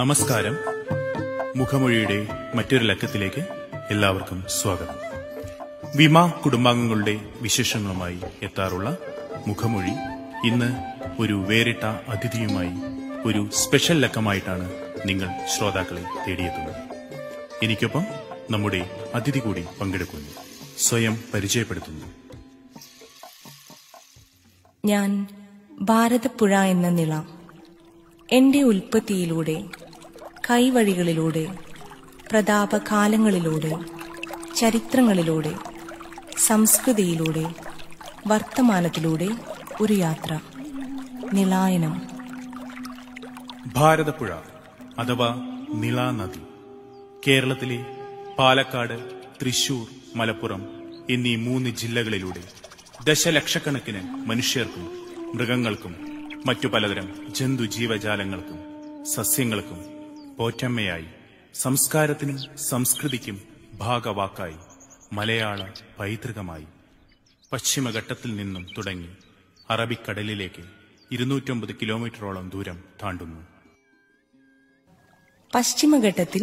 നമസ്കാരം. മുഖമൊഴിയുടെ മറ്റൊരു ലക്കത്തിലേക്ക് എല്ലാവർക്കും സ്വാഗതം. വിമ കുടുംബാംഗങ്ങളുടെ വിശേഷങ്ങളുമായി എത്താറുള്ള മുഖമൊഴി ഇന്ന് ഒരു വേറിട്ട അതിഥിയുമായി, ഒരു സ്പെഷ്യൽ ലക്കമായിട്ടാണ് നിങ്ങൾ ശ്രോതാക്കളെ തേടിയെത്തുന്നത്. എനിക്കൊപ്പം നമ്മുടെ അതിഥി കൂടി പങ്കെടുക്കുന്നു. സ്വയം പരിചയപ്പെടുത്തുന്നു. ഞാൻ ഭാരതപ്പുഴ എന്ന നിള. എന്റെ ഉൽപ്പത്തിയിലൂടെ, കൈവഴികളിലൂടെ, പ്രതാപകാലങ്ങളിലൂടെ, ചരിത്രങ്ങളിലൂടെ, സംസ്കൃതിയിലൂടെ, വർത്തമാനത്തിലൂടെ ഒരു യാത്ര. നിളായനം. ഭാരതപ്പുഴ അഥവാ നിളാനദി കേരളത്തിലെ പാലക്കാട്, തൃശൂർ, മലപ്പുറം എന്നീ 3 ജില്ലകളിലൂടെ ദശലക്ഷക്കണക്കിന് മനുഷ്യർക്കും മൃഗങ്ങൾക്കും മറ്റു പലതരം ജന്തുജീവജാലങ്ങൾക്കും സസ്യങ്ങൾക്കും പോറ്റമ്മയായി, സംസ്കാരത്തിനും സംസ്കൃതിക്കും ഭാഗവാക്കായി, മലയാള പൈതൃകമായി പശ്ചിമഘട്ടത്തിൽ നിന്നും തുടങ്ങി അറബിക്കടലിലേക്ക് 250 കിലോമീറ്ററോളം ദൂരം താണ്ടുന്നു. പശ്ചിമഘട്ടത്തിൽ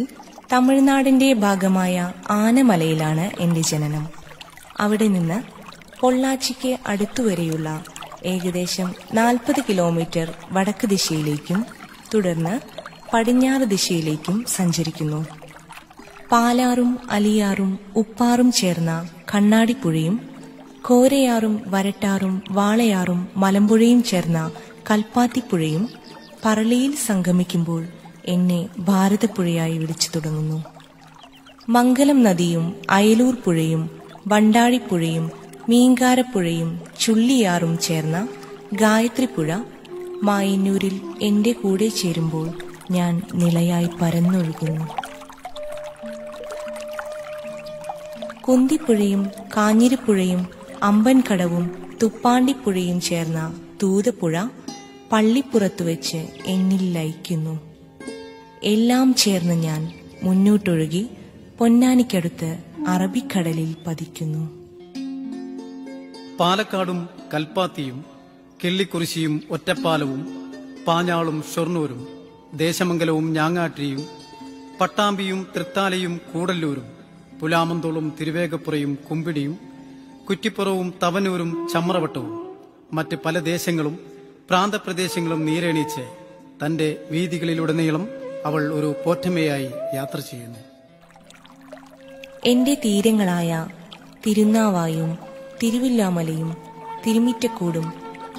തമിഴ്നാടിന്റെ ഭാഗമായ ആനമലയിലാണ് എന്റെ ജനനം. അവിടെ നിന്ന് പൊള്ളാച്ചിക്ക് അടുത്തുവരെയുള്ള ഏകദേശം 40 കിലോമീറ്റർ വടക്ക് ദിശയിലേക്കും തുടർന്ന് പടിഞ്ഞാറ് ദിശയിലേക്കും സഞ്ചരിക്കുന്നു. പാലാറും അലിയാറും ഉപ്പാറും ചേർന്ന കണ്ണാടിപ്പുഴയും കോരയാറും വരട്ടാറും വാളയാറും മലമ്പുഴയും ചേർന്ന കൽപ്പാത്തിപ്പുഴയും പറളിയിൽ സംഗമിക്കുമ്പോൾ എന്നെ ഭാരതപ്പുഴയായി വിളിച്ചു തുടങ്ങുന്നു. മംഗലം നദിയും അയലൂർ പുഴയും വണ്ടാഴിപ്പുഴയും മീങ്കാരപ്പുഴയും ചുള്ളിയാറും ചേർന്ന ഗായത്രിപ്പുഴ മായന്നൂരിൽ എന്റെ കൂടെ ചേരുമ്പോൾ ഞാൻ നിലയായി പരന്നൊഴുകുന്നു. കുന്തിപ്പുഴയും കാഞ്ഞിരിപ്പുഴയും അമ്പൻകടവും തുപ്പാണ്ടിപ്പുഴയും ചേർന്ന തൂതപ്പുഴ പള്ളിപ്പുറത്തുവെച്ച് എന്നിൽ ലയിക്കുന്നു. എല്ലാം ചേർന്ന് ഞാൻ മുന്നോട്ടൊഴുകി പൊന്നാനിക്കടുത്ത് അറബിക്കടലിൽ പതിക്കുന്നു. പാലക്കാടും കൽപ്പാത്തിയും കിള്ളിക്കുറിശിയും ഒറ്റപ്പാലവും പാഞ്ഞാളും ഷൊർണൂരും ദേശമംഗലവും ഞാങ്ങാട്ടിയും പട്ടാമ്പിയും തൃത്താലയും കൂടല്ലൂരും പുലാമന്തോളും തിരുവേഗപ്പുറയും കുമ്പിടിയും കുറ്റിപ്പുറവും തവനൂരും ചമ്രവട്ടവും മറ്റ് പല ദേശങ്ങളും പ്രാന്തപ്രദേശങ്ങളും നീരേണീച്ച് തന്റെ വീതികളിലുടനീളം അവൾ ഒരു പോറ്റമ്മയായി യാത്ര ചെയ്യുന്നു. എന്റെ തീരങ്ങളായ തിരുനാവായും തിരുവില്ലാമലയും തിരുമിറ്റക്കൂടും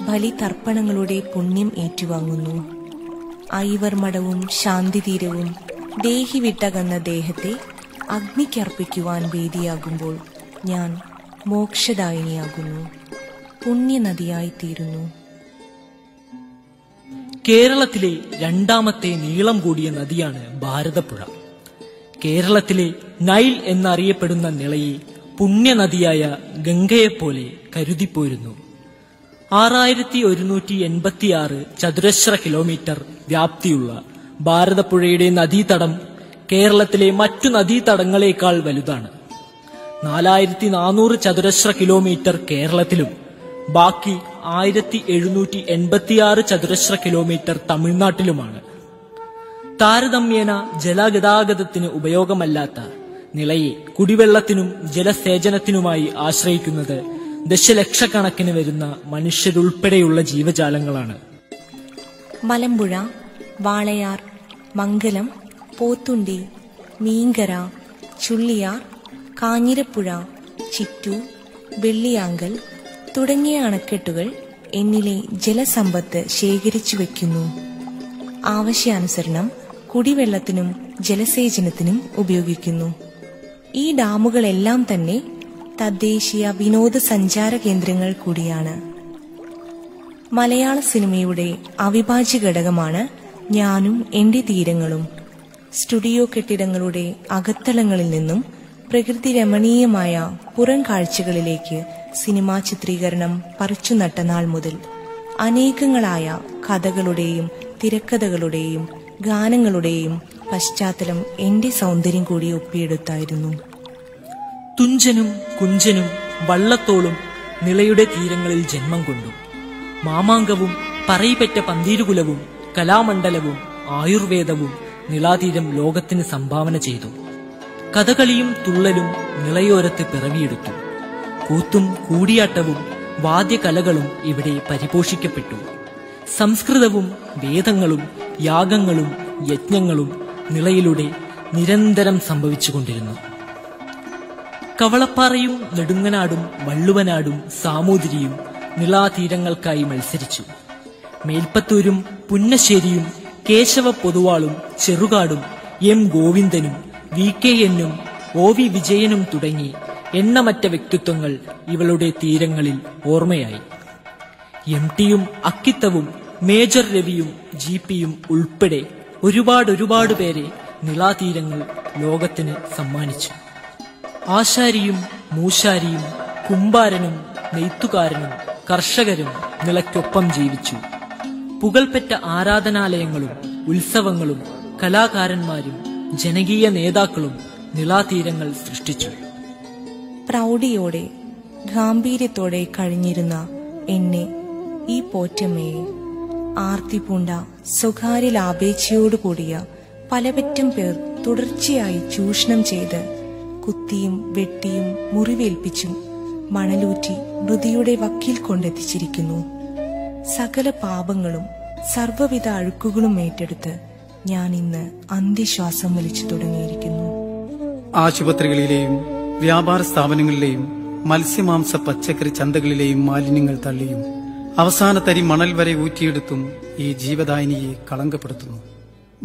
ബലിതർപ്പണങ്ങളുടെ പുണ്യം ഏറ്റുവാങ്ങുന്നു. ഐവർമഠവും ശാന്തിതീരവും ദേഹി വിട്ടകന്ന ദേഹത്തെ അഗ്നിക്കർപ്പിക്കുവാൻ വേദിയാകുമ്പോൾ ഞാൻ മോക്ഷദായിനിയാകുന്നു, പുണ്യനദിയായി തീരുന്നു. കേരളത്തിലെ രണ്ടാമത്തെ നീളം കൂടിയ നദിയാണ് ഭാരതപ്പുഴ. കേരളത്തിലെ നൈൽ എന്നറിയപ്പെടുന്ന നിളയെ പുണ്യനദിയായ ഗംഗയെപ്പോലെ കരുതിപ്പോരുന്നു. 6186 ചതുരശ്ര കിലോമീറ്റർ വ്യാപ്തിയുള്ള ഭാരതപ്പുഴയുടെ നദീതടം കേരളത്തിലെ മറ്റു നദീതടങ്ങളേക്കാൾ വലുതാണ്. 4400 ചതുരശ്ര കിലോമീറ്റർ കേരളത്തിലും ബാക്കി 1786 ചതുരശ്ര കിലോമീറ്റർ തമിഴ്നാട്ടിലുമാണ്. താരതമ്യേന ജലഗതാഗതത്തിന് ഉപയോഗമല്ലാത്ത നിളയെ കുടിവെള്ളത്തിനും ജലസേചനത്തിനുമായി ആശ്രയിക്കുന്നത് ദശലക്ഷക്കണക്കിന് വരുന്ന മനുഷ്യരുൾപ്പെടെയുള്ള ജീവജാലങ്ങളാണ്. മലമ്പുഴ, വാളയാർ, മംഗലം, പോത്തുണ്ടി, മീങ്കര, ചുള്ളിയാർ, കാഞ്ഞിരപ്പുഴ, ചിറ്റു, വെള്ളിയാങ്കൽ തുടങ്ങിയ അണക്കെട്ടുകൾ എന്നിലെ ജലസമ്പത്ത് ശേഖരിച്ചു വയ്ക്കുന്നു. ആവശ്യാനുസരണം കുടിവെള്ളത്തിനും ജലസേചനത്തിനും ഉപയോഗിക്കുന്നു. ഈ ഡാമുകളെല്ലാം തന്നെ തദ്ദേശീയ വിനോദസഞ്ചാര കേന്ദ്രങ്ങൾ കൂടിയാണ്. മലയാള സിനിമയുടെ അവിഭാജ്യ ഘടകമാണ് ഞാനും എന്റെ തീരങ്ങളും. സ്റ്റുഡിയോ കെട്ടിടങ്ങളുടെ അകത്തളങ്ങളിൽ നിന്നും പ്രകൃതി രമണീയമായ പുറം കാഴ്ചകളിലേക്ക് സിനിമാ ചിത്രീകരണം പറിച്ചു നട്ട നാൾ മുതൽ അനേകങ്ങളായ കഥകളുടെയും തിരക്കഥകളുടെയും ഗാനങ്ങളുടെയും പശ്ചാത്തലം എന്റെ സൗന്ദര്യം കൂടി ഒപ്പിയെടുത്തായിരുന്നു. തുഞ്ചനും കുഞ്ചനും വള്ളത്തോളും നിളയുടെ തീരങ്ങളിൽ ജന്മം കൊണ്ടു. മാമാങ്കവും പറയിപ്പറ്റ പന്തീരുകുലവും കലാമണ്ഡലവും ആയുർവേദവും നിളാതീരം ലോകത്തിന് സംഭാവന ചെയ്തു. കഥകളിയും തുള്ളലും നിളയോരത്ത് പിറവിയെടുത്തു. കൂത്തും കൂടിയാട്ടവും വാദ്യകലകളും ഇവിടെ പരിപോഷിക്കപ്പെട്ടു. സംസ്കൃതവും വേദങ്ങളും യാഗങ്ങളും യജ്ഞങ്ങളും നിളയിലൂടെ നിരന്തരം സംഭവിച്ചുകൊണ്ടിരുന്നു. കവളപ്പാറയും നെടുങ്ങനാടും വള്ളുവനാടും സാമൂതിരിയും നിളാതീരങ്ങൾക്കായി മത്സരിച്ചു. മേൽപ്പത്തൂരും പുന്നശ്ശേരിയും കേശവ പൊതുവാളും ചെറുകാടും എം ഗോവിന്ദനും വി കെ എന്നും ഒ വി വിജയനും തുടങ്ങി എണ്ണമറ്റ വ്യക്തിത്വങ്ങൾ ഇവളുടെ തീരങ്ങളിൽ ഓർമ്മയായി. എം ടിയും അക്കിത്തവും മേജർ രവിയും ജി പിയും ഉൾപ്പെടെ ഒരുപാട് പേരെ നിളാതീരങ്ങൾ ലോകത്തിന് സമ്മാനിച്ചു. ആശാരിയും മൂശാരിയും കുമ്പാരനും നെയ്ത്തുകാരനും കർഷകരും നിളയ്ക്കൊപ്പം ജീവിച്ചു. പുകൾപെറ്റ ആരാധനാലയങ്ങളും ഉത്സവങ്ങളും കലാകാരന്മാരും ജനകീയ നേതാക്കളും നിളാതീരങ്ങൾ സൃഷ്ടിച്ചു. പ്രൗഢിയോടെ ഗാംഭീര്യത്തോടെ കഴിഞ്ഞിരുന്ന എന്നെ ഈ പോറ്റമ്മയെ ആർത്തി പൂണ്ട സ്വകാര്യ ലാഭേച്ഛയോടുകൂടിയ പലപറ്റം പേർ തുടർച്ചയായി ചൂഷണം ചെയ്ത് കുത്തിയും വെട്ടിയും മുറിവേൽപ്പിച്ചും മണലൂറ്റി മൃതിയുടെ വക്കിൽ കൊണ്ടെത്തിച്ചിരിക്കുന്നു. സകല പാപങ്ങളും സർവ്വവിധ അഴുക്കുകളും ഏറ്റെടുത്ത് ഞാൻ ഇന്ന് അന്ത്യശ്വാസം വലിച്ചു തുടങ്ങിയിരിക്കുന്നു. ആശുപത്രികളിലെയും വ്യാപാര സ്ഥാപനങ്ങളിലെയും മത്സ്യമാംസ പച്ചക്കറി ചന്തകളിലെയും മാലിന്യങ്ങൾ തള്ളിയും അവസാന തരി മണൽ വരെ ഊറ്റിയെടുത്തും ഈ ജീവദായിനിയെ കളങ്കപ്പെടുത്തുന്നു.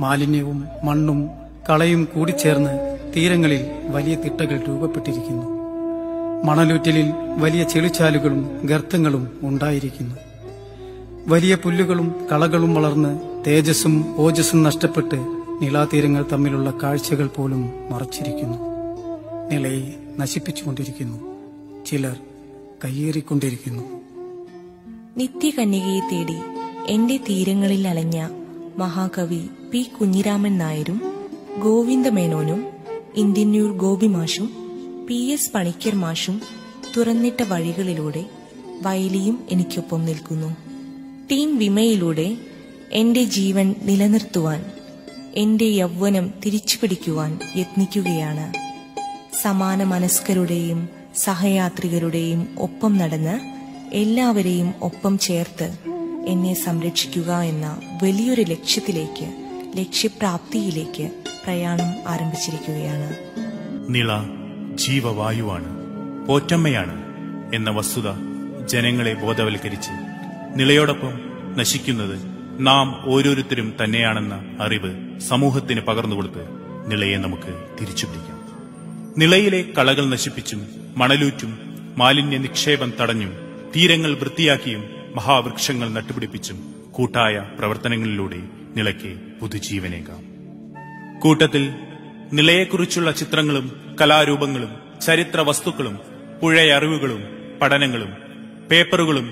മാലിന്യവും മണ്ണും കളയും കൂടിച്ചേർന്ന് തീരങ്ങളിൽ വലിയ തിട്ടകൾ രൂപപ്പെട്ടിരിക്കുന്നു. മണലൂറ്റലിൽ വലിയ ചെളിച്ചാലുകളും ഗർത്തങ്ങളും ഉണ്ടായിരിക്കുന്നു. വലിയ പുല്ലുകളും കളകളും വളർന്ന് തേജസ്സും ഓജസ്സും നഷ്ടപ്പെട്ട് നിളാതീരങ്ങൾ തമ്മിലുള്ള കാഴ്ചകൾ പോലും മറച്ചിരിക്കുന്നു. നിളയെ നശിപ്പിച്ചുകൊണ്ടിരിക്കുന്നു. ചിലർ കയ്യേറിക്കൊണ്ടിരിക്കുന്നു. നിത്യകന്യകയെ തേടി എന്റെ തീരങ്ങളിൽ അലഞ്ഞ മഹാകവി പി. കുഞ്ഞിരാമൻ നായരും ഗോവിന്ദ മേനോനും ഇന്ത്യന്നൂർ ഗോപി മാഷും പി. എസ്. പണിക്കർ മാഷും തുറന്നിട്ട വഴികളിലൂടെ വയലിയും എനിക്കൊപ്പം നിൽക്കുന്നു. ടീം വിമയിലൂടെ എന്റെ ജീവൻ നിലനിർത്തുവാൻ, എന്റെ യൗവനം തിരിച്ചുപിടിക്കുവാൻ യത്നിക്കുകയാണ്. സമാന മനസ്കരുടെയും സഹയാത്രികരുടെയും ഒപ്പം നടന്ന് എല്ലാവരെയും ഒപ്പം ചേർത്ത് എന്നെ സംരക്ഷിക്കുക എന്ന വലിയൊരു ലക്ഷ്യപ്രാപ്തിയിലേക്ക് പ്രയാണം ആരംഭിച്ചിരിക്കുകയാണ്. നിള ജീവവായുവാണ്, പോറ്റമ്മയാണ് എന്ന വസ്തുത ജനങ്ങളെ ബോധവൽക്കരിച്ച് നിളയോടൊപ്പം നശിക്കുന്നത് നാം ഓരോരുത്തരും തന്നെയാണെന്ന അറിവ് സമൂഹത്തിന് പകർന്നുകൊടുത്ത് നിളയെ നമുക്ക് തിരിച്ചുപിടിക്കാം. നിളയിലെ കളകൾ നശിപ്പിച്ചും മണലൂറ്റും മാലിന്യ നിക്ഷേപം തടഞ്ഞും തീരങ്ങൾ വൃത്തിയാക്കിയും മഹാവൃക്ഷങ്ങൾ നട്ടുപിടിപ്പിച്ചും കൂട്ടായ പ്രവർത്തനങ്ങളിലൂടെ നിളയ്ക്ക് പുതുജീവനേകാം. കൂട്ടത്തിൽ നിളയെക്കുറിച്ചുള്ള ചിത്രങ്ങളും കലാരൂപങ്ങളും ചരിത്ര വസ്തുക്കളും പുഴയറിവുകളും പഠനങ്ങളും പേപ്പറുകളും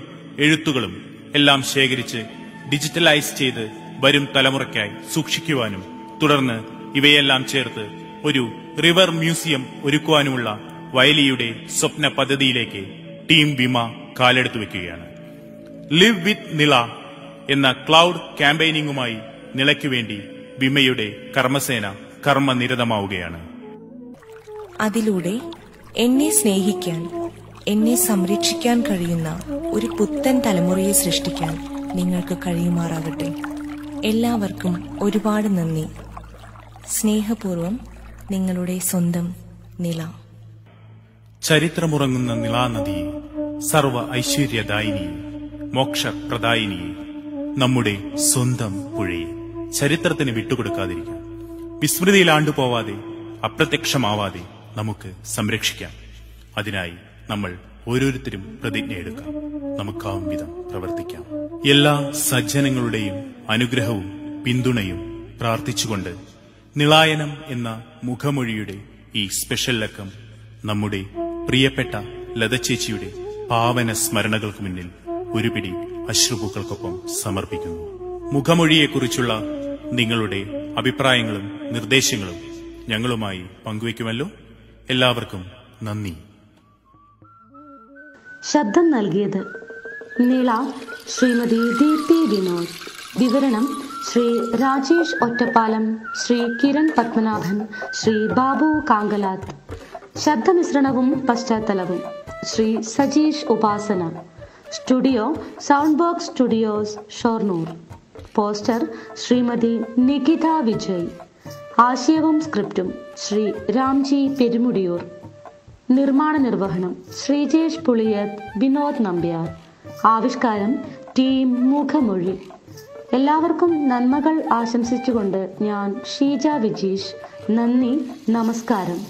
എഴുത്തുകളും എല്ലാം ശേഖരിച്ച് ഡിജിറ്റലൈസ് ചെയ്ത് വരും തലമുറയ്ക്കായി സൂക്ഷിക്കുവാനും തുടർന്ന് ഇവയെല്ലാം ചേർത്ത് ഒരു റിവർ മ്യൂസിയം ഒരുക്കുവാനുമുള്ള വൈലിയുടെ സ്വപ്ന പദ്ധതിയിലേക്ക് ടീം വിമ കാലെടുത്തു വയ്ക്കുകയാണ്. ലിവ് വിത്ത് നിള എന്ന ക്ലൌഡ് ക്യാമ്പയിനിങ്ങുമായി നിളയ്ക്കു വേണ്ടി വിമയുടെ കർമ്മസേന കർമ്മനിരതമാവുകയാണ്. അതിലൂടെ എന്നെ സ്നേഹിക്കാൻ, എന്നെ സംരക്ഷിക്കാൻ കഴിയുന്ന ഒരു പുത്തൻ തലമുറയെ സൃഷ്ടിക്കാൻ നിങ്ങൾക്ക് കഴിയുമാറാകട്ടെ. എല്ലാവർക്കും ഒരുപാട് നന്ദി. സ്നേഹപൂർവം നിങ്ങളുടെ സ്വന്തം നിള. ചരിത്രമുറങ്ങുന്ന നിളാനദിയെ, സർവ ഐശ്വര്യദായിനിയെ, മോക്ഷപ്രദായിനിയെ, നമ്മുടെ സ്വന്തം പുഴയെ ചരിത്രത്തിന് വിട്ടുകൊടുക്കാതിരിക്കാം. വിസ്മൃതിയിലാണ്ടുപോവാതെ അപ്രത്യക്ഷമാവാതെ നമുക്ക് സംരക്ഷിക്കാം. അതിനായി നമ്മൾ ഓരോരുത്തരും പ്രതിജ്ഞയെടുക്കാം. നമുക്കാവും വിധം പ്രവർത്തിക്കാം. എല്ലാ സജ്ജനങ്ങളുടെയും അനുഗ്രഹവും പിന്തുണയും പ്രാർത്ഥിച്ചുകൊണ്ട് നിളായനം എന്ന മുഖമൊഴിയുടെ ഈ സ്പെഷ്യൽ ലക്കം നമ്മുടെ പ്രിയപ്പെട്ട ലതച്ചേച്ചിയുടെ പാവന സ്മരണകൾക്ക് മുന്നിൽ ഒരുപിടി അശ്രുപൂക്കൾക്കൊപ്പം സമർപ്പിക്കുന്നു. മുഖമൊഴിയെക്കുറിച്ചുള്ള നിങ്ങളുടെ അഭിപ്രായങ്ങളും നിർദ്ദേശങ്ങളും ഞങ്ങളുമായി പങ്കുവയ്ക്കുമല്ലോ. എല്ലാവർക്കും നന്ദി. ശബ്ദം നൽകിയത് നിള ശ്രീമതി ദീപ്തി വിനോദ്. വിവരണം ശ്രീ രാജേഷ് ഒറ്റപ്പാലം, ശ്രീ കിരൺ പത്മനാഭൻ, ശ്രീ ബാബു കാംഗലാത്ത്. ശബ്ദമിശ്രണവും പശ്ചാത്തലവും Shri Sajeesh Upasana. Studio sound box studios, Shoranur. Poster Shrimati Nikita Vijay. ആശയവും സ്ക്രിപ്റ്റും ശ്രീ രാംജി പെരുമുടിയൂർ. നിർമ്മാണ നിർവഹണം ശ്രീജേഷ് പുളിയർ, വിനോദ് നമ്പ്യാർ. ആവിഷ്കാരം ടീം മുഖമൊഴി. എല്ലാവർക്കും നന്മകൾ ആശംസിച്ചുകൊണ്ട് ഞാൻ ഷീജ വിജീഷ്. നന്ദി, നമസ്കാരം.